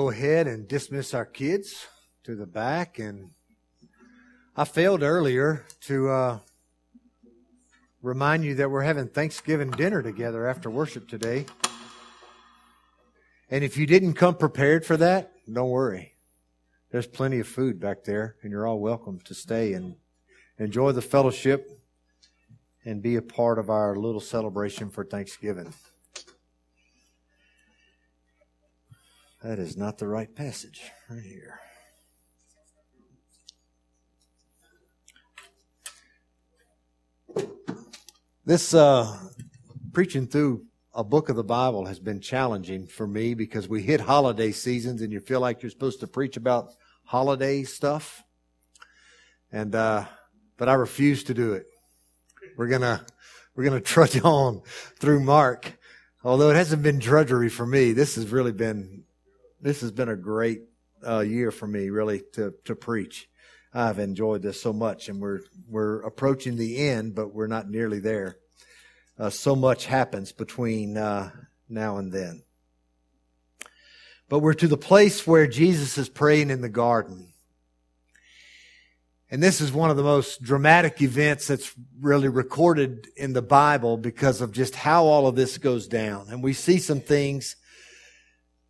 Go ahead and dismiss our kids to the back. And I failed earlier to remind you that we're having Thanksgiving dinner together after worship today. And if you didn't come prepared for that, don't worry. There's plenty of food back there, and you're all welcome to stay and enjoy the fellowship and be a part of our little celebration for Thanksgiving. That is not the right passage right here. This preaching through a book of the Bible has been challenging for me because we hit holiday seasons and you feel like you're supposed to preach about holiday stuff. And but I refuse to do it. We're gonna trudge on through Mark. Although it hasn't been drudgery for me, this has been a great year for me, really, to preach. I've enjoyed this so much, and we're approaching the end, but we're not nearly there. So much happens between now and then. But we're to the place where Jesus is praying in the garden. And this is one of the most dramatic events that's really recorded in the Bible because of just how all of this goes down. And we see some things.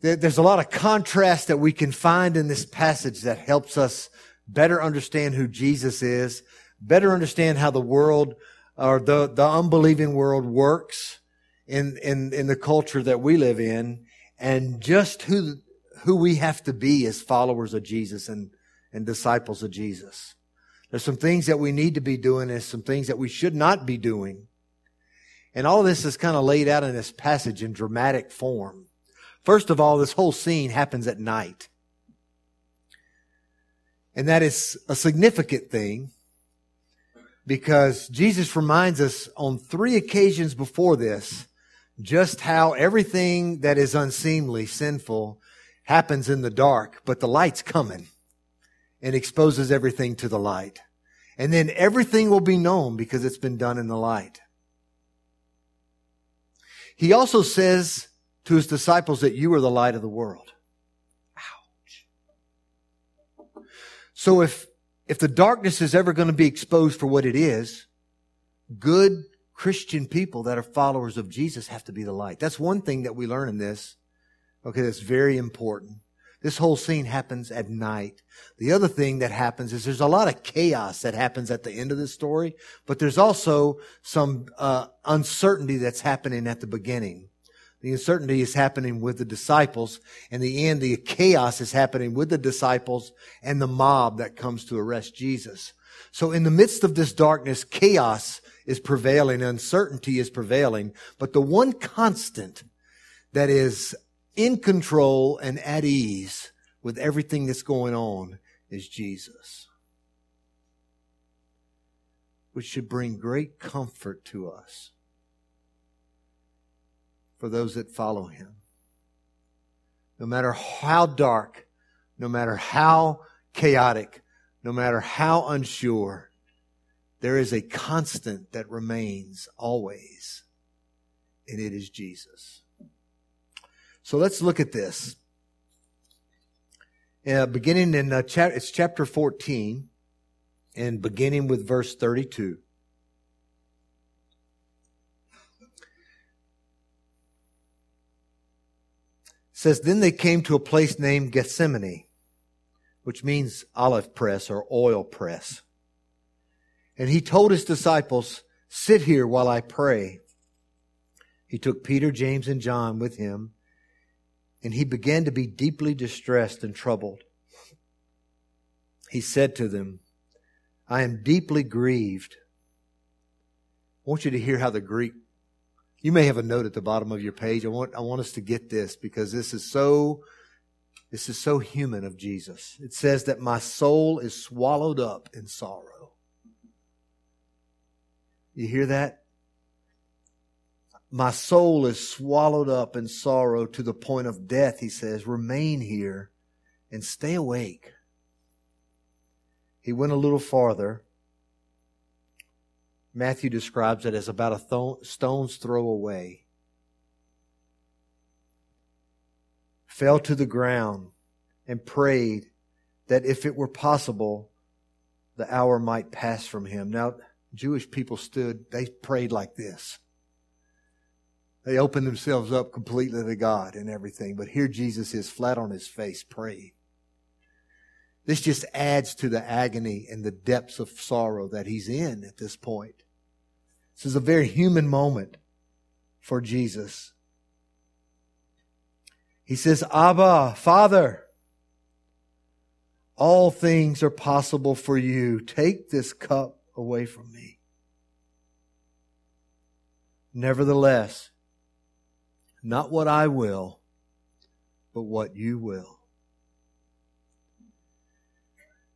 There's a lot of contrast that we can find in this passage that helps us better understand who Jesus is, better understand how the world or the unbelieving world works in the culture that we live in, and just who we have to be as followers of Jesus and disciples of Jesus. There's some things that we need to be doing and some things that we should not be doing. And all of this is kind of laid out in this passage in dramatic form. First of all, this whole scene happens at night. And that is a significant thing because Jesus reminds us on three occasions before this just how everything that is unseemly, sinful, happens in the dark, but the light's coming and exposes everything to the light. And then everything will be known because it's been done in the light. He also says to his disciples that you are the light of the world. Ouch. So if the darkness is ever going to be exposed for what it is, good Christian people that are followers of Jesus have to be the light. That's one thing that we learn in this. Okay, that's very important. This whole scene happens at night. The other thing that happens is there's a lot of chaos that happens at the end of this story, but there's also some uncertainty that's happening at the beginning. The uncertainty is happening with the disciples. In the end, the chaos is happening with the disciples and the mob that comes to arrest Jesus. So in the midst of this darkness, chaos is prevailing, uncertainty is prevailing, but the one constant that is in control and at ease with everything that's going on is Jesus, which should bring great comfort to us. For those that follow him. No matter how dark, no matter how chaotic, no matter how unsure, there is a constant that remains always, and it is Jesus. So let's look at this. Beginning in it's chapter 14, and beginning with verse 32. Says, then they came to a place named Gethsemane, which means olive press or oil press. And he told his disciples, sit here while I pray. He took Peter, James, and John with him, and he began to be deeply distressed and troubled. He said to them, I am deeply grieved. I want you to hear how the Greek. You may have a note at the bottom of your page. I want us to get this because this is so human of Jesus. It says that my soul is swallowed up in sorrow. You hear that? My soul is swallowed up in sorrow to the point of death, he says. Remain here and stay awake. He went a little farther. Matthew describes it as about a stone's throw away. Fell to the ground and prayed that if it were possible, the hour might pass from him. Now, Jewish people they prayed like this. They opened themselves up completely to God and everything. But here Jesus is flat on his face praying. This just adds to the agony and the depths of sorrow that he's in at this point. This is a very human moment for Jesus. He says, Abba, Father, all things are possible for you. Take this cup away from me. Nevertheless, not what I will, but what you will.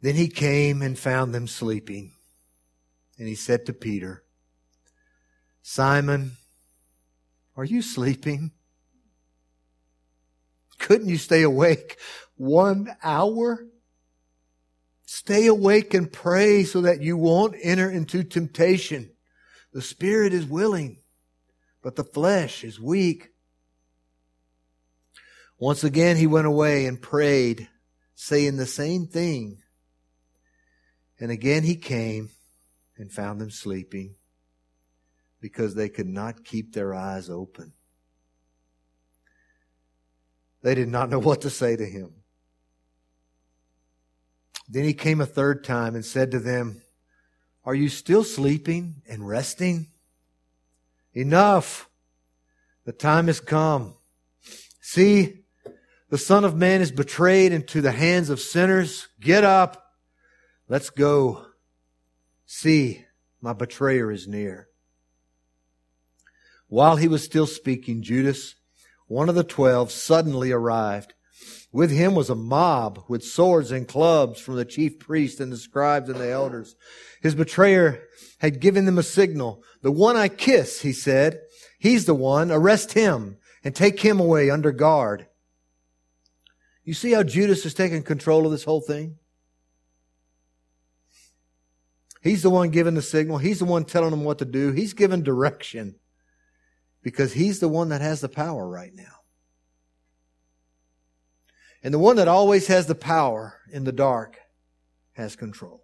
Then he came and found them sleeping. And he said to Peter, Simon, are you sleeping? Couldn't you stay awake 1 hour? Stay awake and pray so that you won't enter into temptation. The spirit is willing, but the flesh is weak. Once again, he went away and prayed, saying the same thing. And again he came and found them sleeping because they could not keep their eyes open. They did not know what to say to him. Then he came a third time and said to them, Are you still sleeping and resting? Enough! The time has come. See, the Son of Man is betrayed into the hands of sinners. Get up! Let's go. See, my betrayer is near. While he was still speaking, Judas, one of the 12, suddenly arrived. With him was a mob with swords and clubs from the chief priests and the scribes and the elders. His betrayer had given them a signal. The one I kiss, he said, he's the one. Arrest him and take him away under guard. You see how Judas has taken control of this whole thing? He's the one giving the signal. He's the one telling them what to do. He's giving direction because he's the one that has the power right now. And the one that always has the power in the dark has control.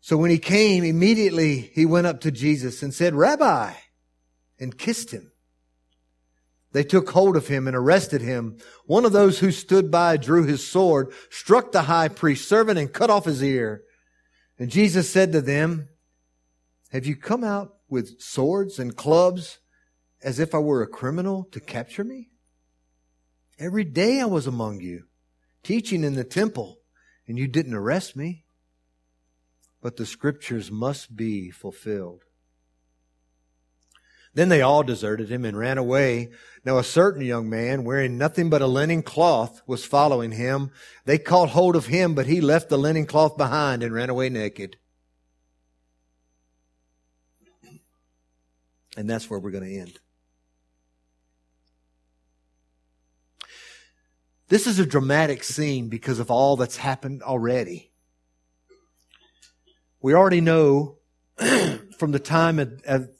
So when he came, immediately he went up to Jesus and said, Rabbi, and kissed him. They took hold of him and arrested him. One of those who stood by drew his sword, struck the high priest's servant, and cut off his ear. And Jesus said to them, Have you come out with swords and clubs as if I were a criminal to capture me? Every day I was among you, teaching in the temple, and you didn't arrest me. But the scriptures must be fulfilled. Then they all deserted him and ran away. Now a certain young man, wearing nothing but a linen cloth, was following him. They caught hold of him, but he left the linen cloth behind and ran away naked. And that's where we're going to end. This is a dramatic scene because of all that's happened already. We already know from the time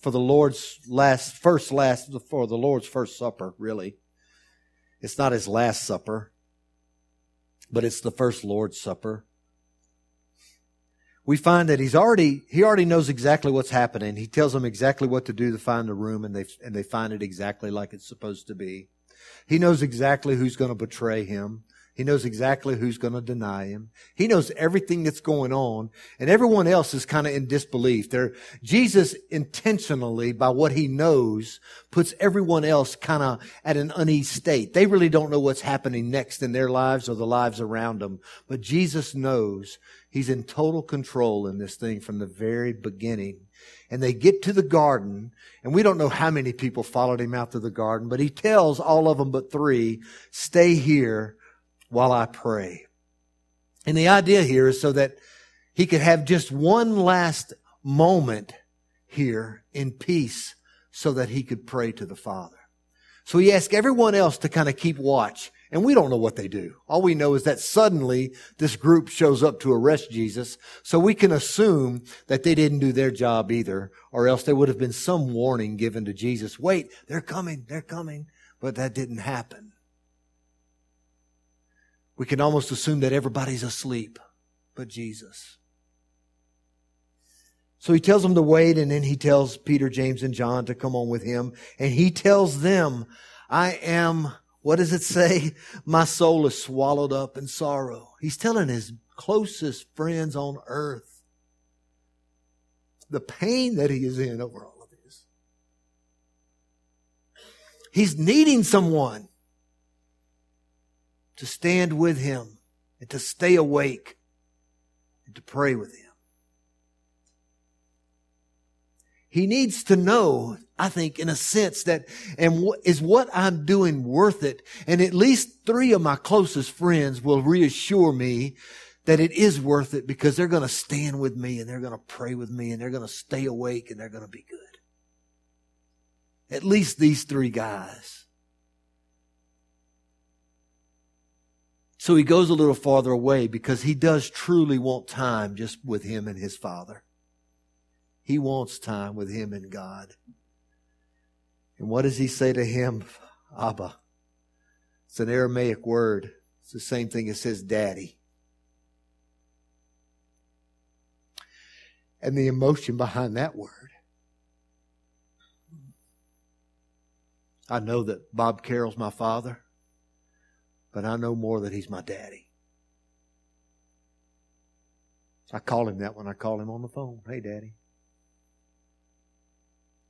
for the Lord's first supper, really. It's not his last supper, but it's the first Lord's supper. We find that he already knows exactly what's happening. He tells them exactly what to do to find the room, and they find it exactly like it's supposed to be. He knows exactly who's going to betray him. He knows exactly who's going to deny him. He knows everything that's going on, and everyone else is kind of in disbelief. Jesus intentionally, by what he knows, puts everyone else kind of at an uneasy state. They really don't know what's happening next in their lives or the lives around them. But Jesus knows. He's in total control in this thing from the very beginning. And they get to the garden, and we don't know how many people followed him out to the garden, but he tells all of them but 3, stay here while I pray. And the idea here is so that he could have just one last moment here in peace so that he could pray to the Father. So he asked everyone else to kind of keep watch And we don't know what they do. All we know is that suddenly this group shows up to arrest Jesus. So we can assume that they didn't do their job either, or else there would have been some warning given to Jesus. Wait, they're coming. But that didn't happen. We can almost assume that everybody's asleep but Jesus. So he tells them to wait, and then he tells Peter, James, and John to come on with him. And he tells them, I am... What does it say? My soul is swallowed up in sorrow. He's telling his closest friends on earth the pain that he is in over all of this. He's needing someone to stand with him and to stay awake and to pray with him. He needs to know, I think, in a sense that, is what I'm doing worth it? And at least three of my closest friends will reassure me that it is worth it, because they're going to stand with me and they're going to pray with me and they're going to stay awake and they're going to be good. At least these three guys. So he goes a little farther away because he does truly want time just with him and his Father. He wants time with him and God. And what does he say to him? Abba. It's an Aramaic word. It's the same thing as says daddy. And the emotion behind that word. I know that Bob Carroll's my father, but I know more that he's my daddy. I call him that when I call him on the phone. Hey, daddy.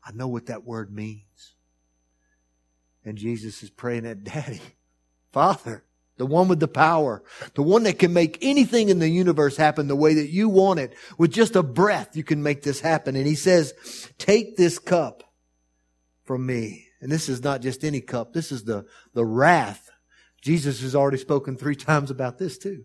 I know what that word means. And Jesus is praying at Daddy, Father, the one with the power, the one that can make anything in the universe happen the way that you want it. With just a breath, you can make this happen. And he says, take this cup from me. And this is not just any cup. This is the wrath. Jesus has already spoken 3 times about this too.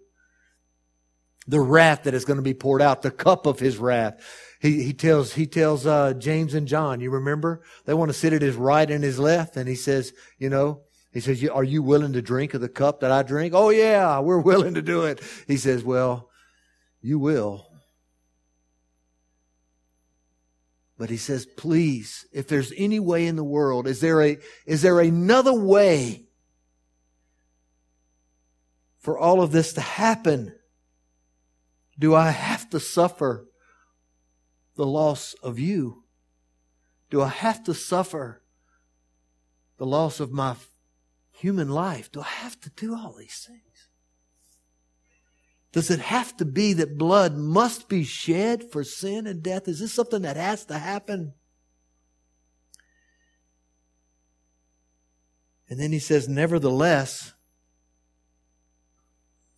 The wrath that is going to be poured out, the cup of his wrath. He tells James and John, you remember? They want to sit at his right and his left. And he says, are you willing to drink of the cup that I drink? Oh yeah, we're willing to do it. He says, well, you will. But he says, please, if there's any way in the world, is there another way for all of this to happen? Do I have to suffer the loss of you? Do I have to suffer the loss of my human life? Do I have to do all these things? Does it have to be that blood must be shed for sin and death? Is this something that has to happen? And then he says, nevertheless,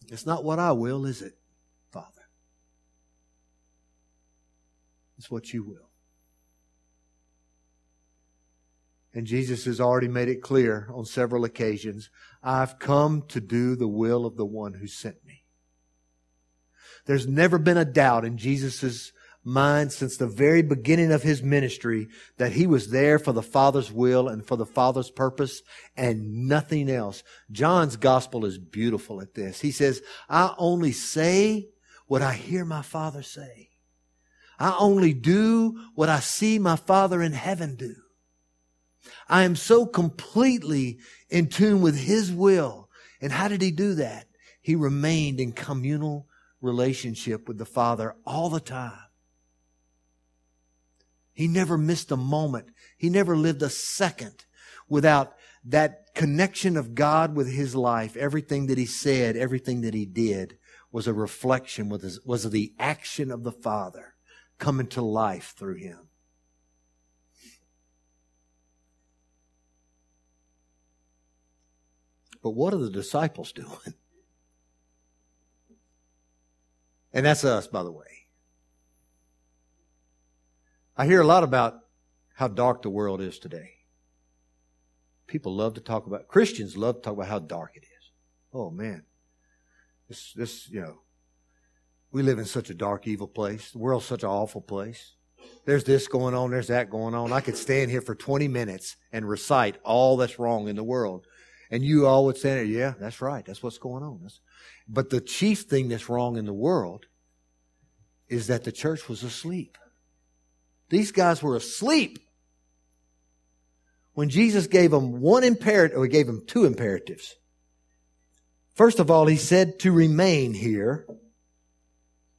it's not what I will, is it? It's what you will. And Jesus has already made it clear on several occasions, I've come to do the will of the one who sent me. There's never been a doubt in Jesus' mind since the very beginning of his ministry that he was there for the Father's will and for the Father's purpose and nothing else. John's gospel is beautiful at this. He says, I only say what I hear my Father say. I only do what I see my Father in heaven do. I am so completely in tune with His will. And how did He do that? He remained in communal relationship with the Father all the time. He never missed a moment. He never lived a second without that connection of God with His life. Everything that He said, everything that He did was a reflection, was the action of the Father coming to life through Him. But what are the disciples doing? And that's us, by the way. I hear a lot about how dark the world is today. People love to talk about, Christians love to talk about how dark it is. Oh man, we live in such a dark, evil place. The world's such an awful place. There's this going on. There's that going on. I could stand here for 20 minutes and recite all that's wrong in the world. And you all would say, yeah, that's right. That's what's going on. But the chief thing that's wrong in the world is that the church was asleep. These guys were asleep. When Jesus gave them one imperative, or he gave them two imperatives. First of all, he said to remain here.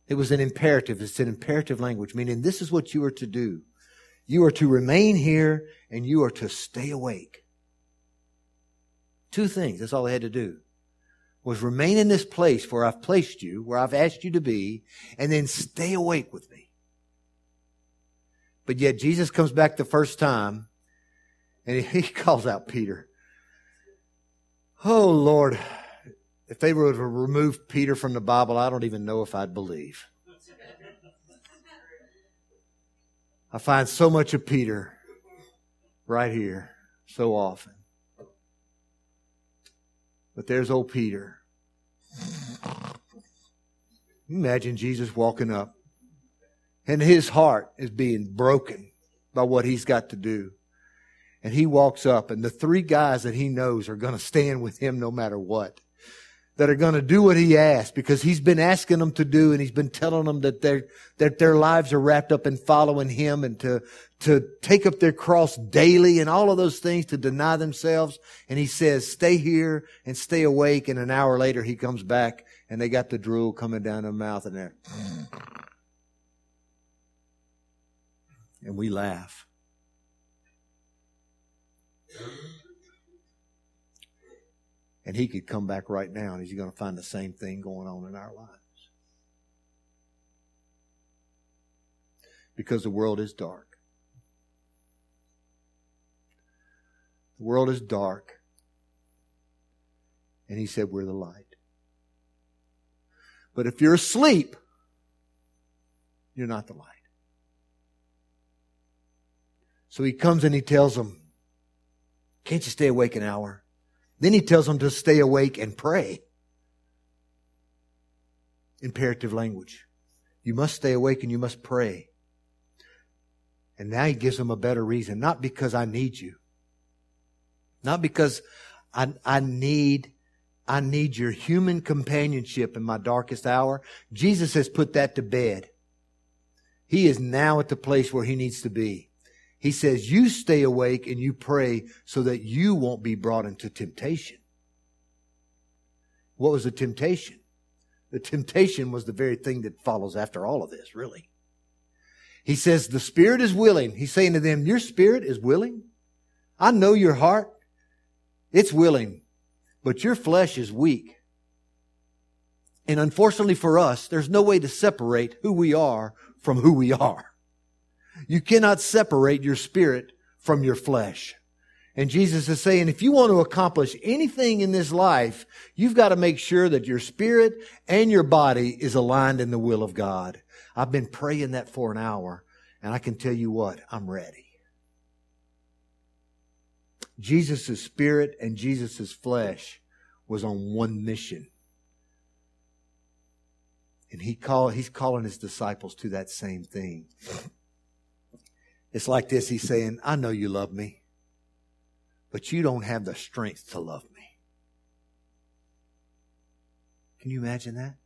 It was an imperative. It's an imperative language, meaning this is what you are to do. You are to remain here and you are to stay awake. Two things. That's all they had to do was remain in this place where I've placed you, where I've asked you to be, and then stay awake with me. But yet Jesus comes back the first time and he calls out Peter. Oh, Lord, if they were to remove Peter from the Bible, I don't even know if I'd believe. I find so much of Peter right here so often. But there's old Peter. Imagine Jesus walking up, and his heart is being broken by what he's got to do. And he walks up, and the three guys that he knows are going to stand with him no matter what, that are going to do what he asked, because he's been asking them to do, and he's been telling them that their lives are wrapped up in following him, and to take up their cross daily and all of those things, to deny themselves. And he says, stay here and stay awake. And an hour later, he comes back, and they got the drool coming down their mouth, and they're... And we laugh. And he could come back right now, and he's going to find the same thing going on in our lives. Because the world is dark. The world is dark. And he said, we're the light. But if you're asleep, you're not the light. So he comes and he tells them, can't you stay awake an hour? Then he tells them to stay awake and pray. Imperative language. You must stay awake and you must pray. And now he gives them a better reason. Not because I need you. Not because I need your human companionship in my darkest hour. Jesus has put that to bed. He is now at the place where he needs to be. He says, you stay awake and you pray so that you won't be brought into temptation. What was the temptation? The temptation was the very thing that follows after all of this, really. He says, the spirit is willing. He's saying to them, your spirit is willing. I know your heart. It's willing, but your flesh is weak. And unfortunately for us, there's no way to separate who we are from who we are. You cannot separate your spirit from your flesh. And Jesus is saying, if you want to accomplish anything in this life, you've got to make sure that your spirit and your body is aligned in the will of God. I've been praying that for an hour, and I can tell you what, I'm ready. Jesus' spirit and Jesus' flesh was on one mission. And he's calling his disciples to that same thing. It's like this. He's saying, I know you love me, but you don't have the strength to love me. Can you imagine that?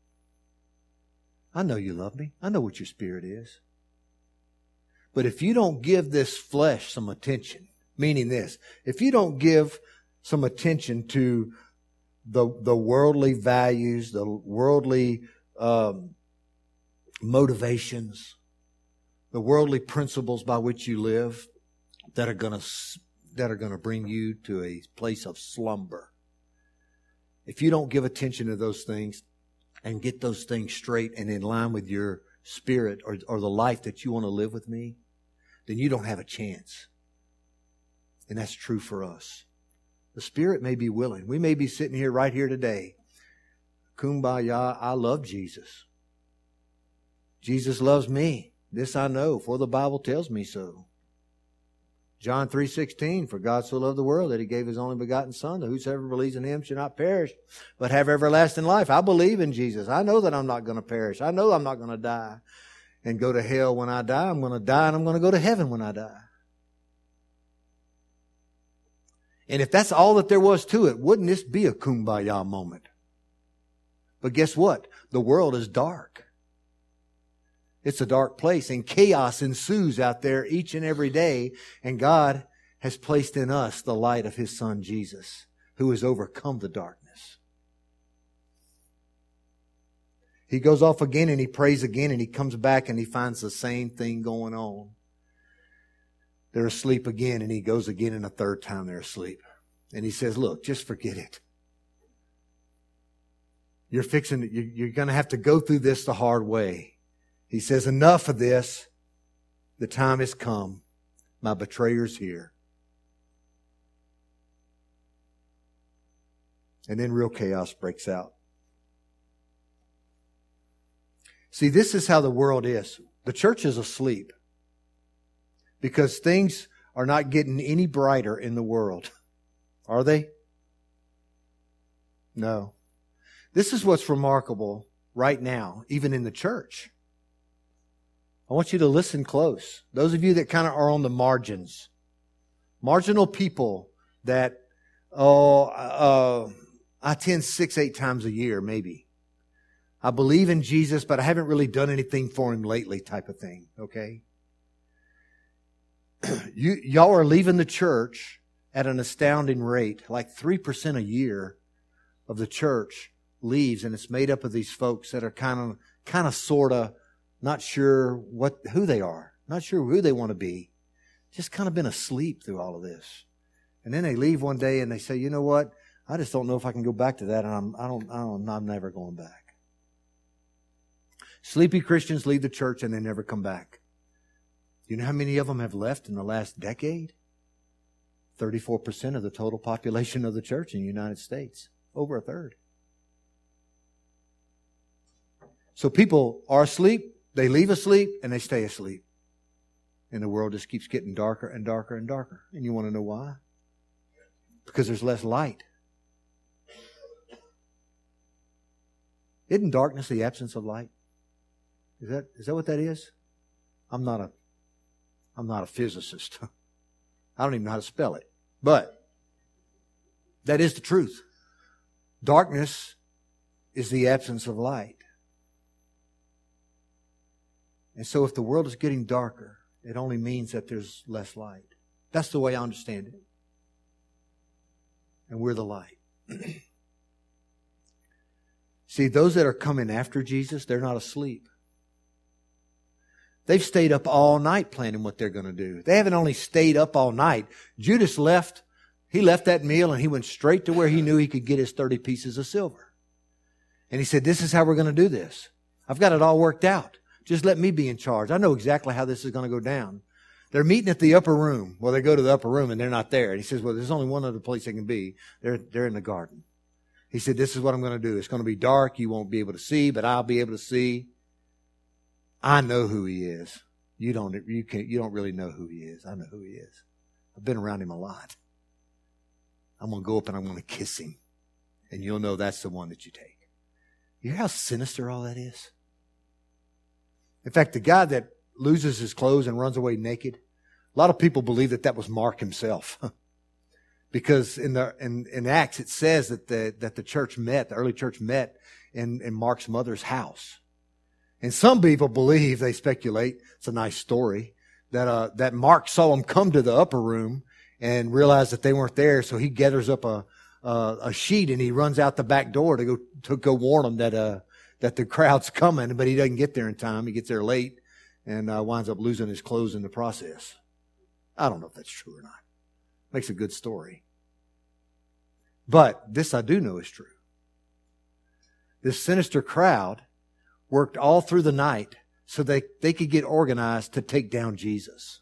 I know you love me. I know what your spirit is. But if you don't give this flesh some attention, meaning this, if you don't give some attention to the worldly values, the worldly motivations, the worldly principles by which you live that are going to bring you to a place of slumber. If you don't give attention to those things and get those things straight and in line with your spirit or the life that you want to live with me, then you don't have a chance. And that's true for us. The spirit may be willing. We may be sitting here right here today. Kumbaya, I love Jesus. Jesus loves me. This I know, for the Bible tells me so. John 3:16, for God so loved the world that he gave his only begotten Son, that whosoever believes in him should not perish, but have everlasting life. I believe in Jesus. I know that I'm not going to perish. I know I'm not going to die and go to hell when I die. I'm going to die and I'm going to go to heaven when I die. And if that's all that there was to it, wouldn't this be a kumbaya moment? But guess what? The world is dark. It's a dark place, and chaos ensues out there each and every day. And God has placed in us the light of His Son, Jesus, who has overcome the darkness. He goes off again and he prays again, and he comes back and he finds the same thing going on. They're asleep again, and he goes again, and a third time they're asleep. And he says, look, just forget it. You're going to have to go through this the hard way. He says, enough of this. The time has come. My betrayer's here. And then real chaos breaks out. See, this is how the world is. The church is asleep. Because things are not getting any brighter in the world. Are they? No. This is what's remarkable right now, even in the church. I want you to listen close. Those of you that kind of are on the margins. Marginal people that, I attend 6-8 times a year, maybe. I believe in Jesus, but I haven't really done anything for Him lately type of thing, okay? Y'all are leaving the church at an astounding rate. Like 3% a year of the church leaves, and it's made up of these folks that are kind of, sorta, not sure who they are, not sure who they want to be, just kind of been asleep through all of this. And then they leave one day and they say, you know what? I just don't know if I can go back to that, and I'm never going back. Sleepy Christians leave the church and they never come back. You know how many of them have left in the last decade? 34% of the total population of the church in the United States. Over a third. So people are asleep, they leave asleep, and they stay asleep. And the world just keeps getting darker and darker and darker. And you want to know why? Because there's less light. Isn't darkness the absence of light? Is that what that is? I'm not a physicist. I don't even know how to spell it. But that is the truth. Darkness is the absence of light. And so if the world is getting darker, it only means that there's less light. That's the way I understand it. And we're the light. See, those that are coming after Jesus, they're not asleep. They've stayed up all night planning what they're going to do. They haven't only stayed up all night. Judas left. He left that meal and he went straight to where he knew he could get his 30 pieces of silver. And he said, this is how we're going to do this. I've got it all worked out. Just let me be in charge. I know exactly how this is going to go down. They're meeting at the upper room. Well, they go to the upper room and they're not there. And he says, well, there's only one other place they can be. They're in the garden. He said, this is what I'm going to do. It's going to be dark. You won't be able to see, but I'll be able to see. I know who He is. You don't really know who He is. I know who He is. I've been around Him a lot. I'm going to go up and I'm going to kiss Him. And you'll know that's the one that you take. You hear how sinister all that is? In fact, the guy that loses his clothes and runs away naked, a lot of people believe that was Mark himself. Because in Acts it says that the church met, the early church met in Mark's mother's house. And some people believe, they speculate, it's a nice story, that Mark saw him come to the upper room and realized that they weren't there, so he gathers up a sheet and he runs out the back door to go warn them that the crowd's coming, but he doesn't get there in time. He gets there late and winds up losing his clothes in the process. I don't know if that's true or not. Makes a good story. But this I do know is true. This sinister crowd worked all through the night so they could get organized to take down Jesus.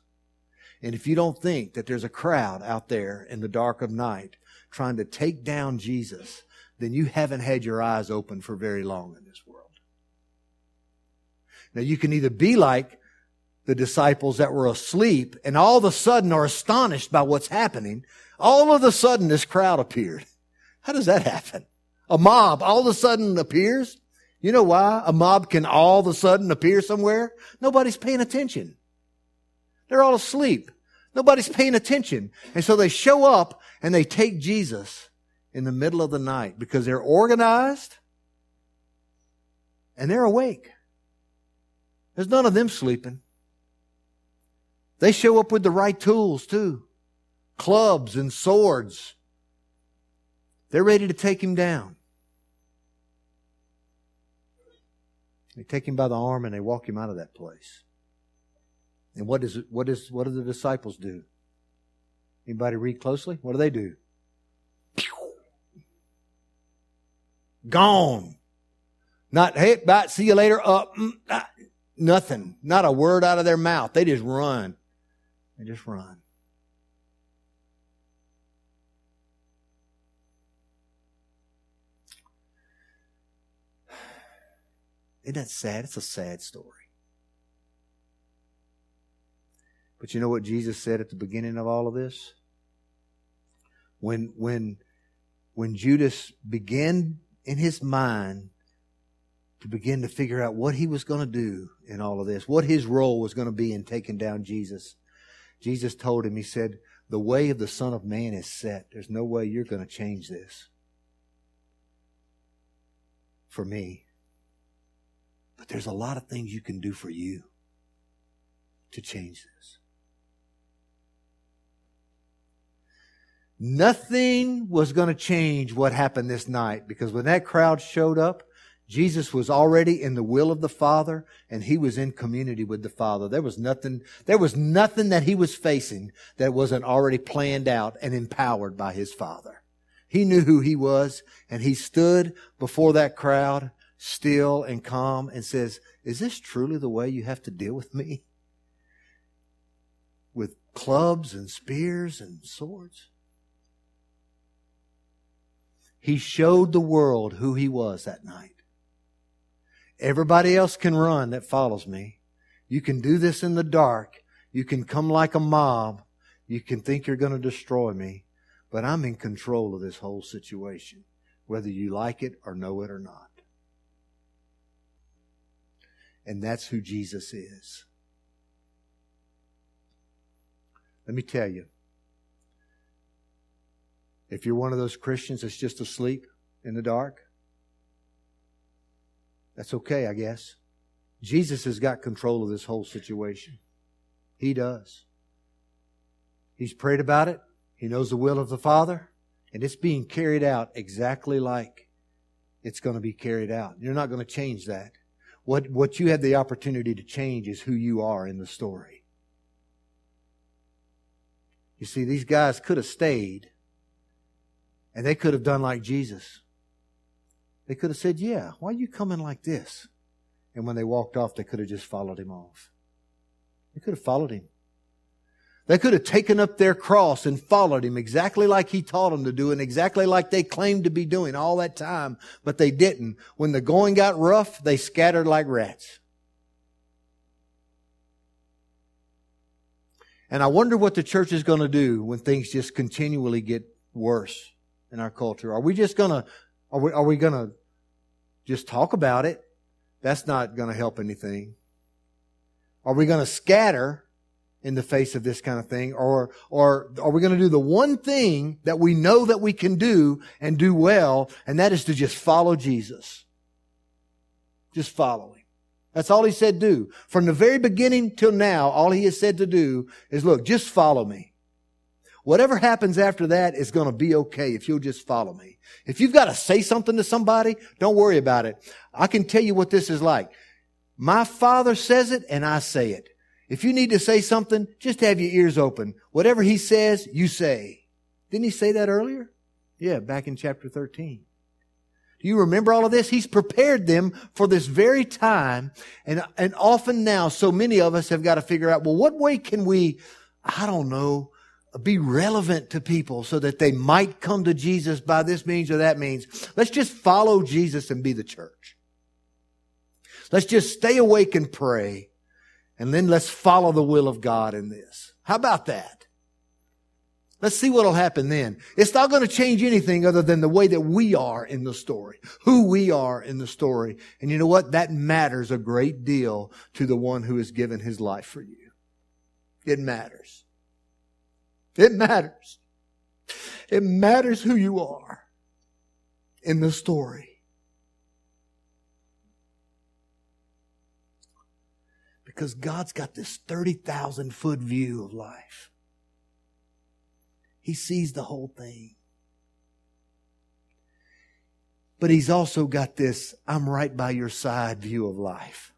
And if you don't think that there's a crowd out there in the dark of night trying to take down Jesus, then you haven't had your eyes open for very long in this world. Now you can either be like the disciples that were asleep and all of a sudden are astonished by what's happening. All of a sudden this crowd appeared. How does that happen? A mob all of a sudden appears? You know why a mob can all of a sudden appear somewhere? Nobody's paying attention. They're all asleep. Nobody's paying attention. And so they show up And they take Jesus in the middle of the night because they're organized and they're awake. There's none of them sleeping. They show up with the right tools too. Clubs and swords. They're ready to take him down. They take him by the arm and they walk him out of that place. And what do the disciples do? Anybody read closely? What do they do? Gone. Not, hey, bye, see you later. Nothing. Not a word out of their mouth. They just run. They just run. Isn't that sad? It's a sad story. But you know what Jesus said at the beginning of all of this? When Judas began in his mind to begin to figure out what he was going to do in all of this, what his role was going to be in taking down Jesus, Jesus told him, he said, the way of the Son of Man is set. There's no way you're going to change this for me. But there's a lot of things you can do for you to change this. Nothing was going to change what happened this night, because when that crowd showed up, Jesus was already in the will of the Father and he was in community with the Father. There was nothing that he was facing that wasn't already planned out and empowered by his Father. He knew who he was, and he stood before that crowd still and calm and says, is this truly the way you have to deal with me? With clubs and spears and swords? He showed the world who he was that night. Everybody else can run that follows me. You can do this in the dark. You can come like a mob. You can think you're going to destroy me. But I'm in control of this whole situation, whether you like it or know it or not. And that's who Jesus is. Let me tell you, if you're one of those Christians that's just asleep in the dark, that's okay, I guess. Jesus has got control of this whole situation. He does. He's prayed about it. He knows the will of the Father. And it's being carried out exactly like it's going to be carried out. You're not going to change that. What you have the opportunity to change is who you are in the story. You see, these guys could have stayed and they could have done like Jesus. They could have said, yeah, why are you coming like this? And when they walked off, they could have just followed him off. They could have followed him. They could have taken up their cross and followed him exactly like he taught them to do and exactly like they claimed to be doing all that time, but they didn't. When the going got rough, they scattered like rats. And I wonder what the church is going to do when things just continually get worse in our culture. Are we going to just talk about it? That's not going to help anything. Are we going to scatter in the face of this kind of thing? Or are we going to do the one thing that we know that we can do and do well, and that is to just follow Jesus? Just follow him. That's all he said do. From the very beginning till now, all he has said to do is, look, just follow me. Whatever happens after that is going to be okay if you'll just follow me. If you've got to say something to somebody, don't worry about it. I can tell you what this is like. My Father says it and I say it. If you need to say something, just have your ears open. Whatever he says, you say. Didn't he say that earlier? Yeah, back in chapter 13. Do you remember all of this? He's prepared them for this very time. And often now, so many of us have got to figure out, well, what way can we, I don't know, be relevant to people so that they might come to Jesus by this means or that means? Let's just follow Jesus and be the church. Let's just stay awake and pray. And then let's follow the will of God in this. How about that? Let's see what will happen then. It's not going to change anything other than the way that we are in the story, who we are in the story. And you know what? That matters a great deal to the one who has given his life for you. It matters. It matters. It matters who you are in the story. Because God's got this 30,000-foot view of life. He sees the whole thing. But He's also got this, I'm right by your side view of life.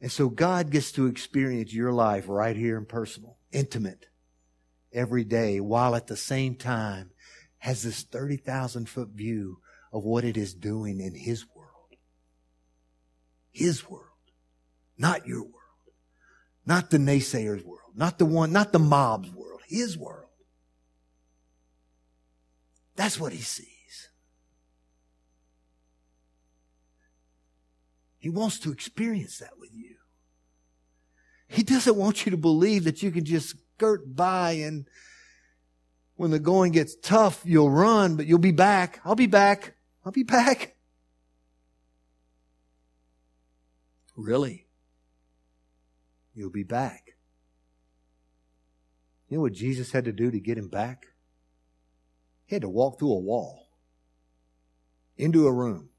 And so God gets to experience your life right here and personal, intimate, every day, while at the same time has this 30,000-foot view of what it is doing in His world. His world. Not your world. Not the naysayer's world. Not the mob's world. His world. That's what He sees. He wants to experience that with you. He doesn't want you to believe that you can just skirt by and when the going gets tough, you'll run, but you'll be back. I'll be back. I'll be back. Really? You'll be back. You know what Jesus had to do to get Him back? He had to walk through a wall, into a room,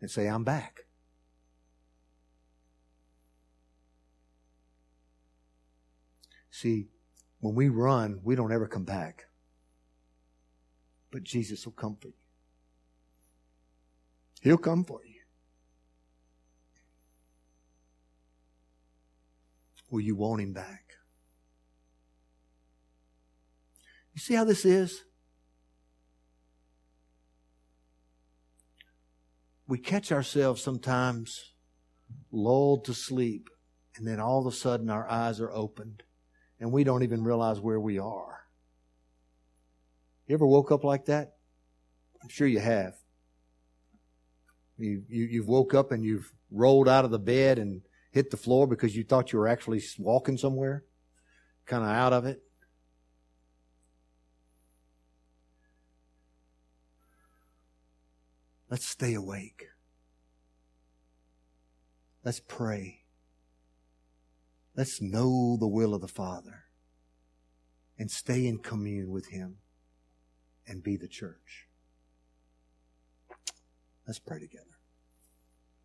and say, I'm back. See, when we run, we don't ever come back. But Jesus will come for you. He'll come for you. Will you want Him back? You see how this is? We catch ourselves sometimes lulled to sleep, and then all of a sudden our eyes are opened. And we don't even realize where we are. You ever woke up like that? I'm sure you have. You've woke up and you've rolled out of the bed and hit the floor because you thought you were actually walking somewhere, kind of out of it. Let's stay awake. Let's pray. Let's know the will of the Father and stay in commune with Him and be the church. Let's pray together.